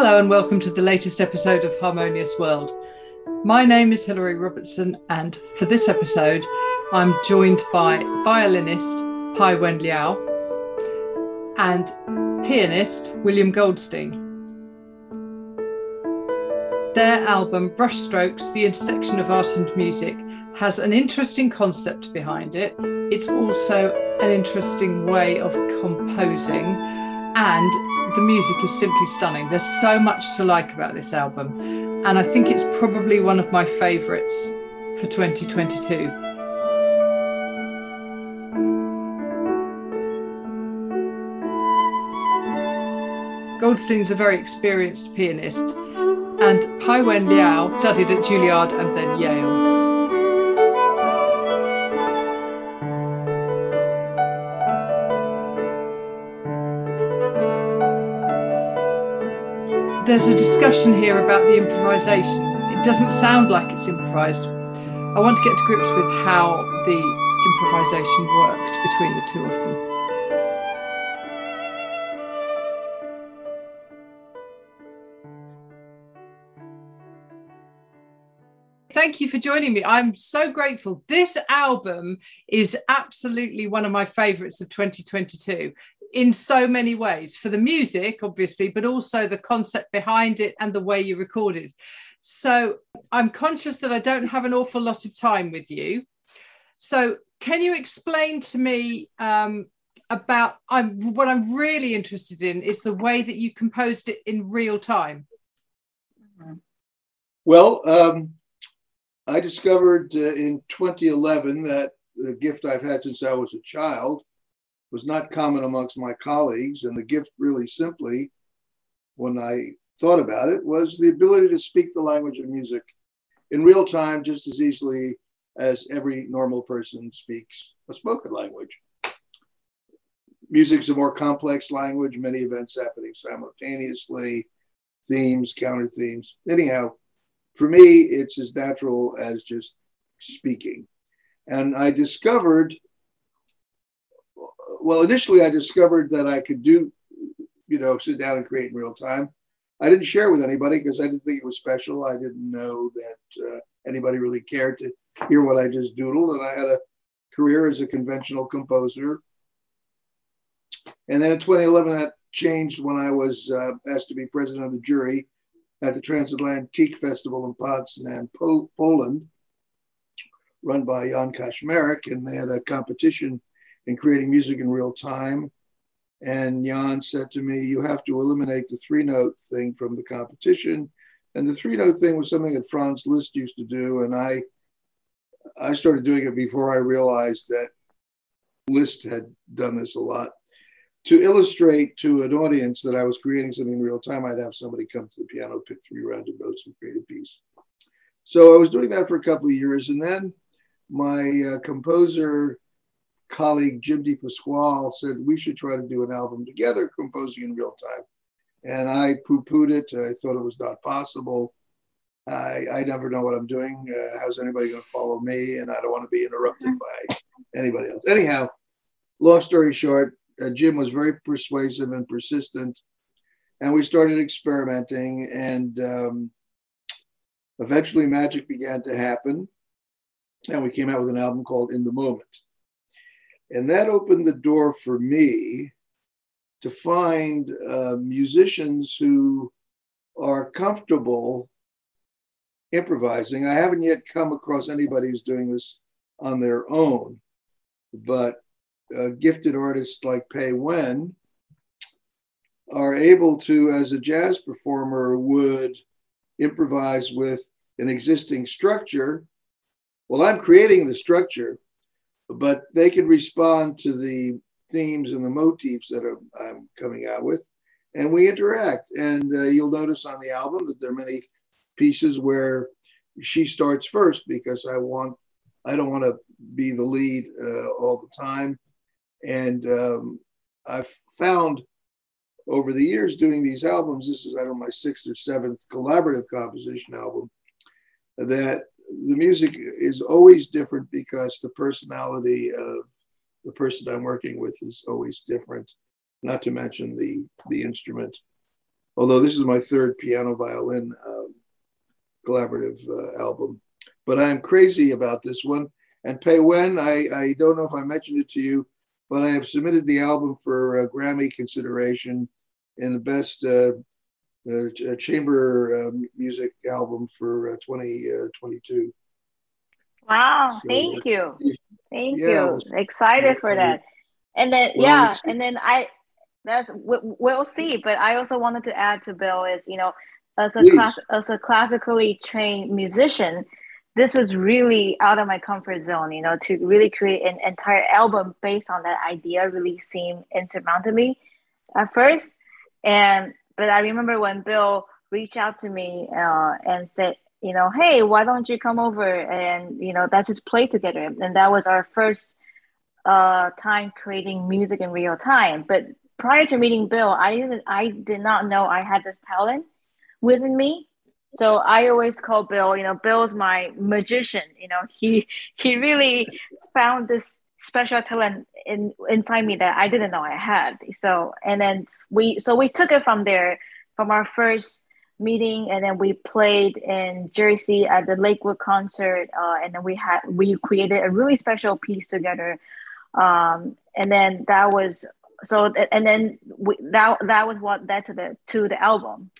Hello and welcome to the latest episode of Harmonious World. My name is Hilary Robertson, and for this episode I'm joined by violinist Pai Wen Liao and pianist William Goldstein. Their album Brushstrokes, The Intersection of Art and Music, has an interesting concept behind it. It's also an interesting way of composing, and the music is simply stunning. There's so much to like about this album, and I think it's probably one of my favourites for 2022. Goldstein's a very experienced pianist, and Pai Wen Liao studied at Juilliard and then Yale. There's a discussion here about the improvisation. It doesn't sound like it's improvised. I want to get to grips with how the improvisation worked between the two of them. Thank you for joining me. I'm so grateful. This album is absolutely one of my favourites of 2022. In so many ways, for the music, obviously, but also the concept behind it and the way you recorded. So I'm conscious that I don't have an awful lot of time with you. So can you explain to me what I'm really interested in is the way that you composed it in real time? Well, I discovered in 2011 that the gift I've had since I was a child was not common amongst my colleagues. And the gift, really simply, when I thought about it, was the ability to speak the language of music in real time just as easily as every normal person speaks a spoken language. Music's a more complex language, many events happening simultaneously, themes, counter themes. Anyhow, for me, it's as natural as just speaking. And initially I discovered that I could do, sit down and create in real time. I didn't share with anybody because I didn't think it was special. I didn't know that anybody really cared to hear what I just doodled. And I had a career as a conventional composer. And then in 2011, that changed when I was asked to be president of the jury at the Transatlantique Festival in Potsdam, Poland, run by Jan Kaczmarek. And they had a competition and creating music in real time. And Jan said to me, you have to eliminate the 3-note thing from the competition. And the 3-note thing was something that Franz Liszt used to do. And I started doing it before I realized that Liszt had done this a lot. To illustrate to an audience that I was creating something in real time, I'd have somebody come to the piano, pick 3 random notes and create a piece. So I was doing that for a couple of years. And then my composer colleague Jim DiPasquale said we should try to do an album together, composing in real time. And I poo-pooed it. I thought it was not possible. I never know what I'm doing. How's anybody going to follow me? And I don't want to be interrupted by anybody else. Anyhow, long story short, Jim was very persuasive and persistent. And we started experimenting. And eventually magic began to happen. And we came out with an album called In the Moment. And that opened the door for me to find musicians who are comfortable improvising. I haven't yet come across anybody who's doing this on their own, but gifted artists like Pai Wen are able to, as a jazz performer would, improvise with an existing structure. Well, I'm creating the structure, but they can respond to the themes and the motifs that I'm coming out with, and we interact. And you'll notice on the album that there are many pieces where she starts first because I don't want to be the lead all the time. And I've found over the years doing these albums, this is, I don't know, my 6th or 7th collaborative composition album, that the music is always different because the personality of the person I'm working with is always different, not to mention the instrument although this is my third piano violin collaborative album. But I'm crazy about this one. And Pai Wen, I don't know if I mentioned it to you, but I have submitted the album for Grammy consideration in the best chamber music album for 2022. Wow, so, thank you. Excited for that. And then, well, yeah, and then we'll see. But I also wanted to add to Bill is, you know, as a classically trained musician, this was really out of my comfort zone, you know, to really create an entire album based on that idea really seemed insurmountable to me at first. But I remember when Bill reached out to me and said, you know, hey, why don't you come over and, you know, let's just play together. And that was our first time creating music in real time. But prior to meeting Bill, I did not know I had this talent within me. So I always call Bill, you know, Bill's my magician. You know, he really found this special talent inside me that I didn't know I had. So, and then we took it from there, from our first meeting, and then we played in Jersey at the Lakewood concert, and then we created a really special piece together, and then that was so, and then that was what led to the album.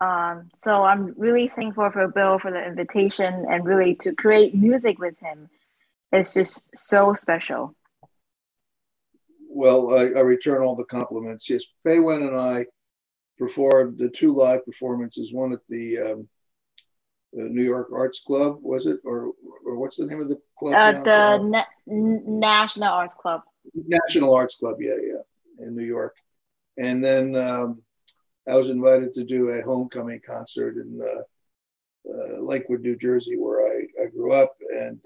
So I'm really thankful for Bill for the invitation, and really to create music with him, it's just so special. Well, I return all the compliments. Yes, Pai Wen and I performed the two live performances, one at the New York Arts Club, was it? Or what's the name of the club? National Arts Club. National Arts Club, yeah, in New York. And then I was invited to do a homecoming concert in Lakewood, New Jersey, where I grew up. And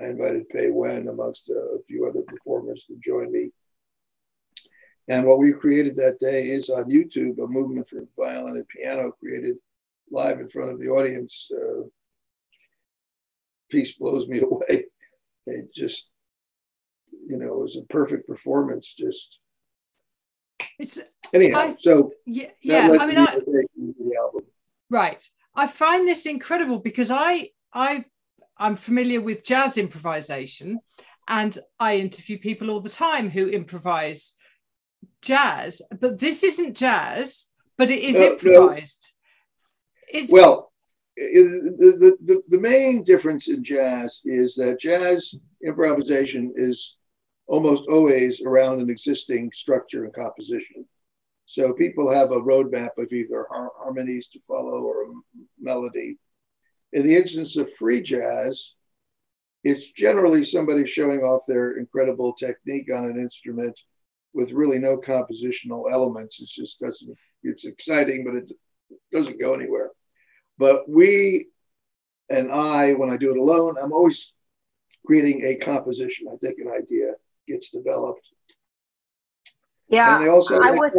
I invited Pai Wen, amongst a few other performers, to join me. And what we created that day is on YouTube, a movement for violin and piano created live in front of the audience. Piece blows me away. It just, you know, it was a perfect performance. Just the album. Right. I find this incredible because I'm familiar with jazz improvisation, and I interview people all the time who improvise jazz, but this isn't jazz, but it is improvised. No. It's... Well, the main difference in jazz is that jazz improvisation is almost always around an existing structure and composition. So people have a roadmap of either harmonies to follow or a melody. In the instance of free jazz, it's generally somebody showing off their incredible technique on an instrument with really no compositional elements. It just doesn't, it's exciting, but it doesn't go anywhere. But when I do it alone, I'm always creating a composition. I think an idea gets developed. Yeah, and they also I would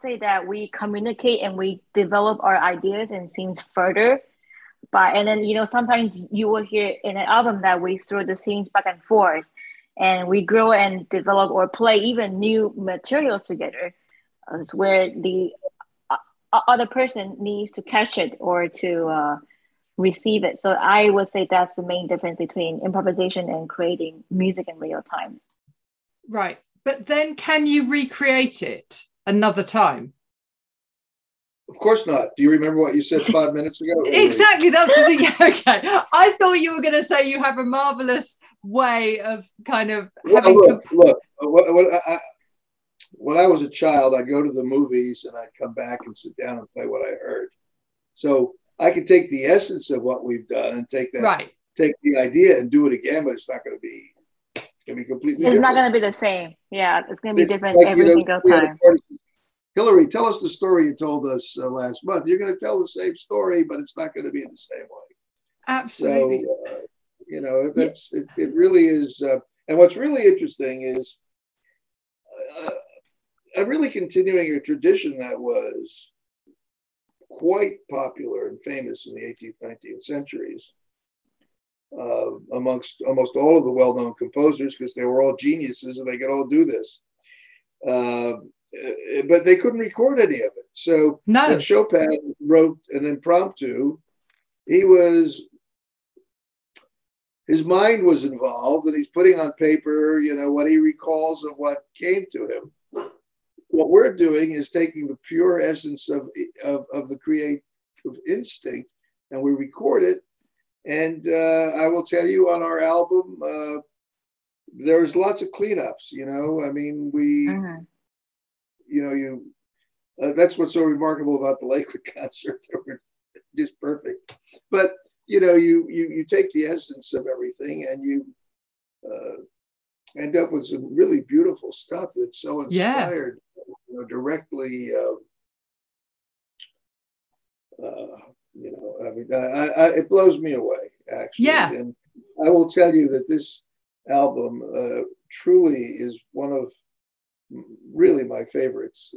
say that we communicate and we develop our ideas and things further. But, and then, you know, sometimes you will hear in an album that we throw the scenes back and forth, and we grow and develop or play even new materials together. It's where the other person needs to catch it or to receive it. So I would say that's the main difference between improvisation and creating music in real time. Right. But then can you recreate it another time? Of course not. Do you remember what you said 5 minutes ago? Exactly. That's the thing. Okay. I thought you were going to say you have a marvelous way of kind of having... When I was a child, I'd go to the movies and I'd come back and sit down and play what I heard. So I could take the essence of what we've done and take the idea and do it again, but it's not going to be... It's going to be completely different. It's not going to be the same. Yeah, it's going to be different every single time. Hilary, tell us the story you told us last month. You're going to tell the same story, but it's not going to be in the same way. Absolutely. So, you know, that's it really is. And what's really interesting is I'm really continuing a tradition that was quite popular and famous in the 18th, 19th centuries amongst almost all of the well-known composers, because they were all geniuses and they could all do this. But they couldn't record any of it. So when Chopin wrote an impromptu, his mind was involved, and he's putting on paper, you know, what he recalls of what came to him. What we're doing is taking the pure essence of the creative instinct, and we record it. And I will tell you, on our album, there's lots of cleanups, you know. I mean, we, you know, that's what's so remarkable about the Lakewood concert. They were just perfect. But, you know, you take the essence of everything, and you end up with some really beautiful stuff that's so inspired, you know, directly. You know, I mean, it blows me away, actually. Yeah. And I will tell you that this album truly is one of really my favorites.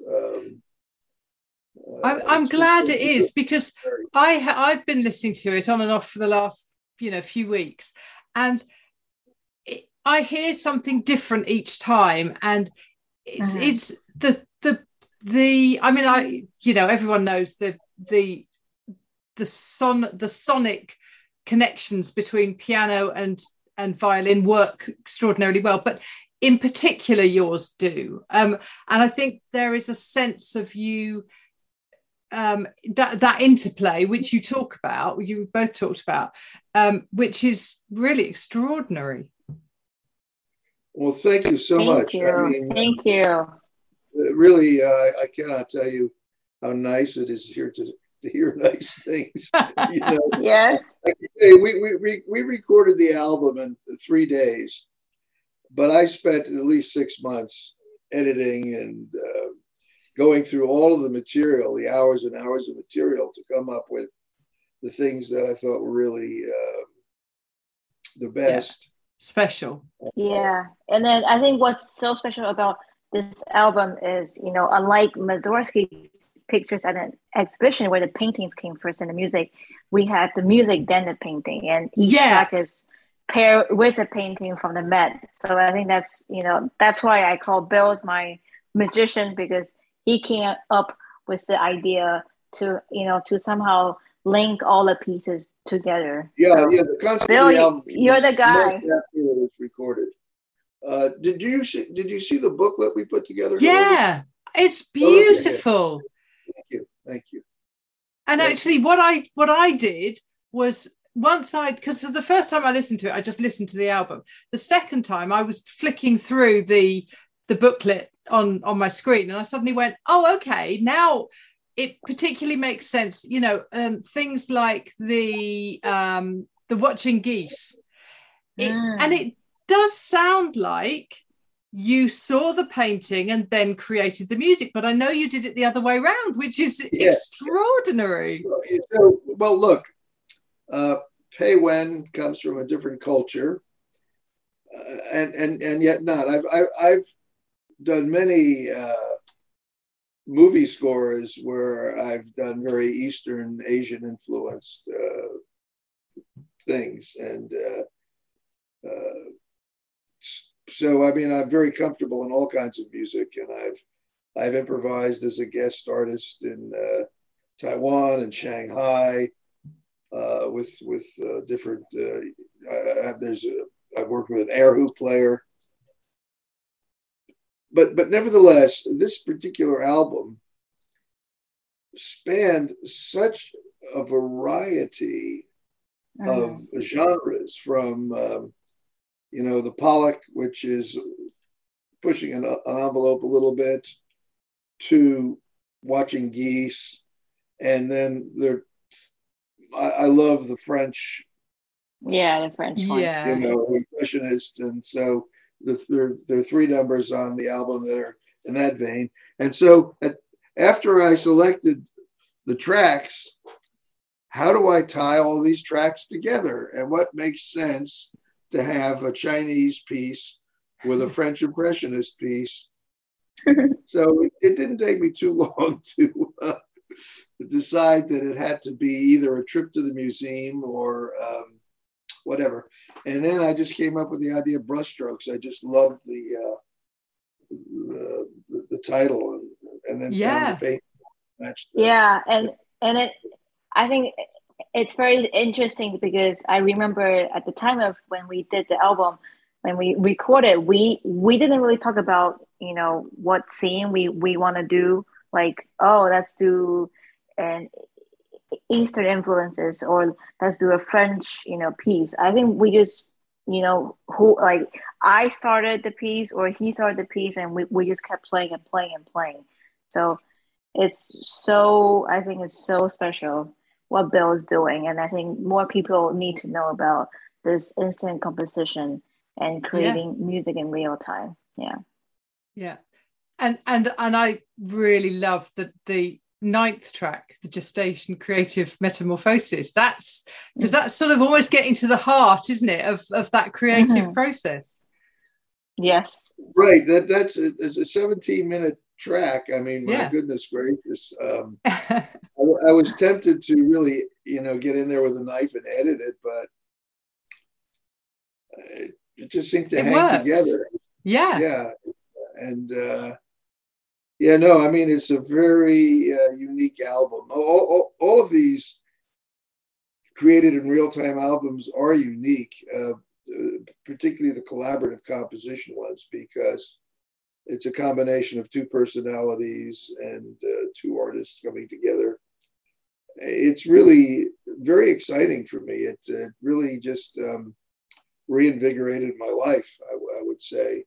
I'm glad it is, because I've been listening to it on and off for the last, you know, few weeks, and I hear something different each time, and it's it's the I mean, I, you know, everyone knows the sonic connections between piano and violin work extraordinarily well, but in particular yours do. And I think there is a sense of you, that interplay, which you talk about, you both talked about, which is really extraordinary. Well, thank you so much. You. I mean, thank you. Really, I cannot tell you how nice it is here to hear nice things. You know? Yes. Like I say, we recorded the album in 3 days, but I spent at least 6 months editing and going through all of the material, the hours and hours of material, to come up with the things that I thought were really the best. Yeah. Special. Yeah. And then I think what's so special about this album is, you know, unlike Mussorgsky's Pictures at an Exhibition, where the paintings came first and the music, we had the music, then the painting, and each track is paired with a painting from the Met. So I think that's, you know, that's why I call Bill's my magician, because he came up with the idea to, you know, to somehow link all the pieces together. Yeah, so, yeah. The concert, Bill, you're the guy. It was recorded. Did you see the booklet we put together? Yeah, it's beautiful. Oh, okay. Thank you. And actually, what I did was, once I, because the first time I listened to it, I just listened to the album. The second time, I was flicking through the booklet on my screen, and I suddenly went, "Oh, okay, now." It particularly makes sense, you know, things like the Watching Geese. And it does sound like you saw the painting and then created the music, but I know you did it the other way around, which is extraordinary. So, well, look, Pai Wen comes from a different culture, and yet not. I've done many... movie scores where I've done very Eastern Asian influenced things, and so I mean, I'm very comfortable in all kinds of music, and I've improvised as a guest artist in Taiwan and Shanghai with different. I've worked with an erhu player. But nevertheless, this particular album spanned such a variety of genres, from, you know, the Pollock, which is pushing an envelope a little bit, to Watching Geese. And then I love the French. Yeah, the French one. Yeah. You know, impressionist. And so... There are three numbers on the album that are in that vein. And so after I selected the tracks, how do I tie all these tracks together? And what makes sense to have a Chinese piece with a French impressionist piece? So it didn't take me too long to decide that it had to be either a trip to the museum or... whatever. And then I just came up with the idea of Brushstrokes. I just loved the title and then found the paint match. And it, I think it's very interesting because I remember at the time of when we did the album, when we recorded, we didn't really talk about, you know, what scene we want to do. Like, oh, let's do an Eastern influences, or let's do a French, you know, piece. I think we just, you know, who, like, I started the piece or he started the piece, and we just kept playing. So I think it's so special what Bill's doing. And I think more people need to know about this instant composition and creating music in real time. Yeah. And I really love that the ninth track, the gestation creative metamorphosis. That's because that's sort of almost getting to the heart, isn't it, of that creative process. Yes. Right. That's a 17-minute track. I mean, my goodness gracious. I was tempted to really, you know, get in there with a knife and edit it, but it just seemed to hang together. Yeah. Yeah. And I mean, it's a very unique album. All of these created in real-time albums are unique, particularly the collaborative composition ones, because it's a combination of two personalities and two artists coming together. It's really very exciting for me. It really just reinvigorated my life, I would say.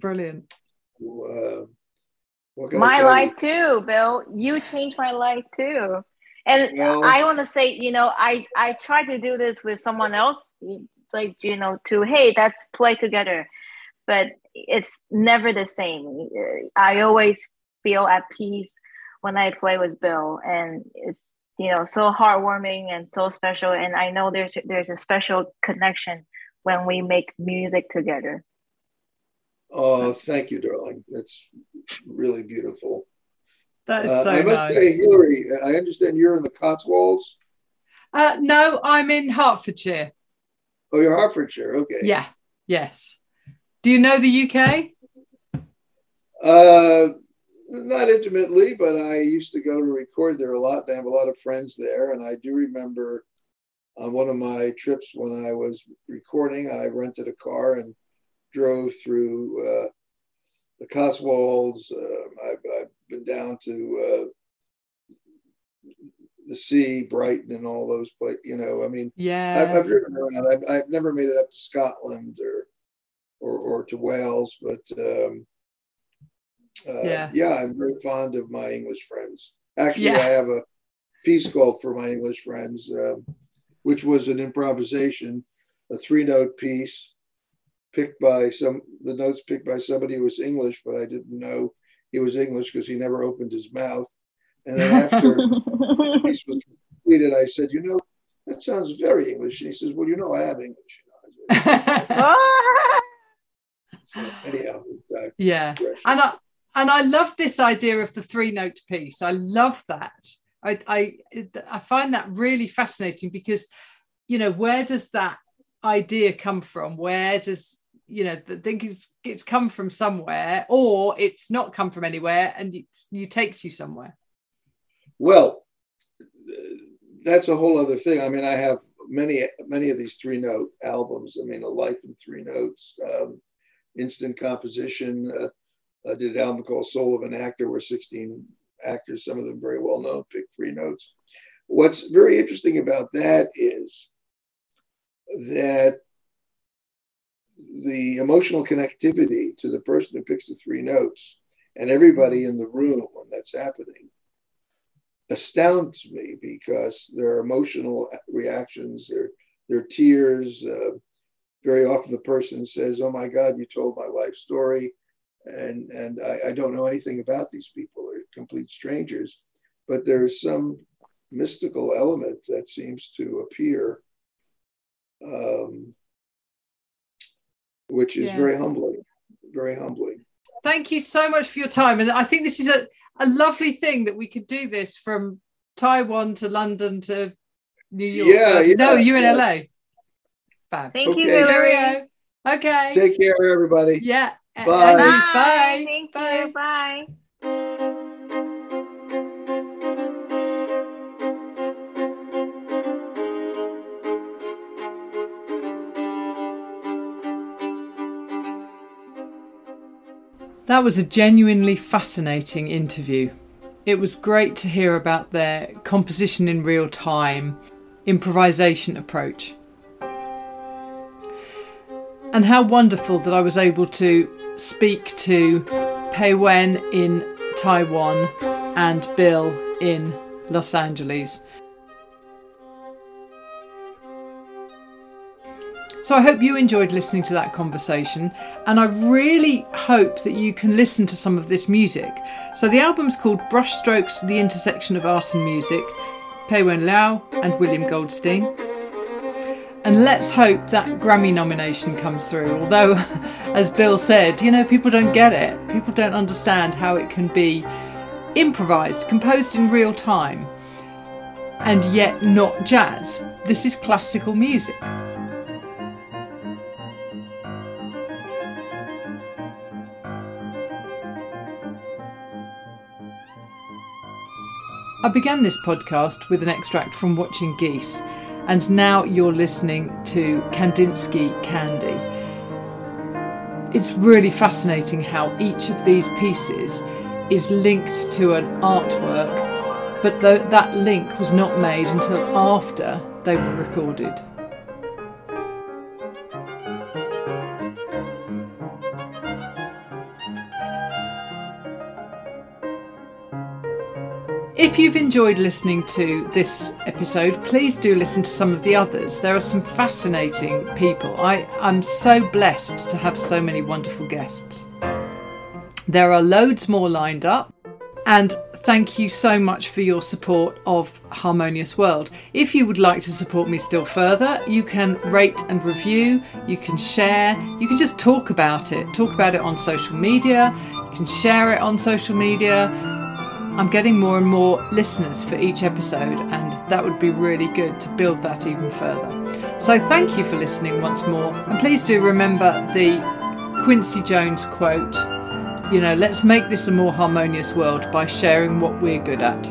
Brilliant. My life too, Bill. You changed my life too. And I want to say, you know, I tried to do this with someone else, like, you know, let's play together. But it's never the same. I always feel at peace when I play with Bill. And it's, you know, so heartwarming and so special. And I know there's a special connection when we make music together. Oh, thank you, darling. That's really beautiful. That is so nice. I must say, Hilary, I understand you're in the Cotswolds? No, I'm in Hertfordshire. Oh, you're Hertfordshire. Okay. Yeah. Yes. Do you know the UK? Not intimately, but I used to go to record there a lot. And I have a lot of friends there. And I do remember on one of my trips when I was recording, I rented a car and drove through the Cotswolds. I've been down to the sea, Brighton, and all those places. You know, I mean, I've driven around. I've never made it up to Scotland or to Wales, but I'm very fond of My English Friends. Actually, I have a piece called For My English Friends, which was an improvisation, a 3-note piece. The notes picked by somebody who was English, but I didn't know he was English because he never opened his mouth. And then after the piece was completed, I said, you know, that sounds very English. And he says, well, you know, I am English. You know? So anyhow, and I love this idea of the 3-note piece. I love that. I find that really fascinating because, you know, where does that idea come from? Where does, you know, the thing is, it's come from somewhere, or it's not come from anywhere and it takes you somewhere? Well, that's a whole other thing. I mean, I have many of these 3-note albums. I mean, A Life in Three Notes, Instant Composition. I did an album called Soul of an Actor where 16 actors, some of them very well known, picked 3 notes. What's very interesting about that is that the emotional connectivity to the person who picks the 3 notes and everybody in the room when that's happening astounds me, because their emotional reactions, their tears. Very often the person says, oh my God, you told my life story. And I don't know anything about these people, they're complete strangers, but there's some mystical element that seems to appear, which is very humbling. Thank you so much for your time, and I think this is a lovely thing that we could do this from Taiwan to London to New York. You're in LA. Fab. Thank you, Hilary. Okay, take care everybody. Bye. Thank you. Bye. That was a genuinely fascinating interview. It was great to hear about their composition in real time, improvisation approach. And how wonderful that I was able to speak to Pai Wen in Taiwan and Bill in Los Angeles. So I hope you enjoyed listening to that conversation, and I really hope that you can listen to some of this music. So the album's called Brushstrokes, The Intersection of Art and Music, Pai Wen Liao and William Goldstein. And let's hope that Grammy nomination comes through, although, as Bill said, you know, people don't get it. People don't understand how it can be improvised, composed in real time, and yet not jazz. This is classical music. I began this podcast with an extract from Watching Geese, and now you're listening to Kandinsky Candy. It's really fascinating how each of these pieces is linked to an artwork, but that link was not made until after they were recorded. If you've enjoyed listening to this episode, please do listen to some of the others. There are some fascinating people. I'm so blessed to have so many wonderful guests. There are loads more lined up, and thank you so much for your support of Harmonious World. If you would like to support me still further, you can rate and review, you can share, you can just talk about it on social media, you can share it on social media. I'm getting more and more listeners for each episode, and that would be really good to build that even further. So thank you for listening once more, and please do remember the Quincy Jones quote, you know, let's make this a more harmonious world by sharing what we're good at.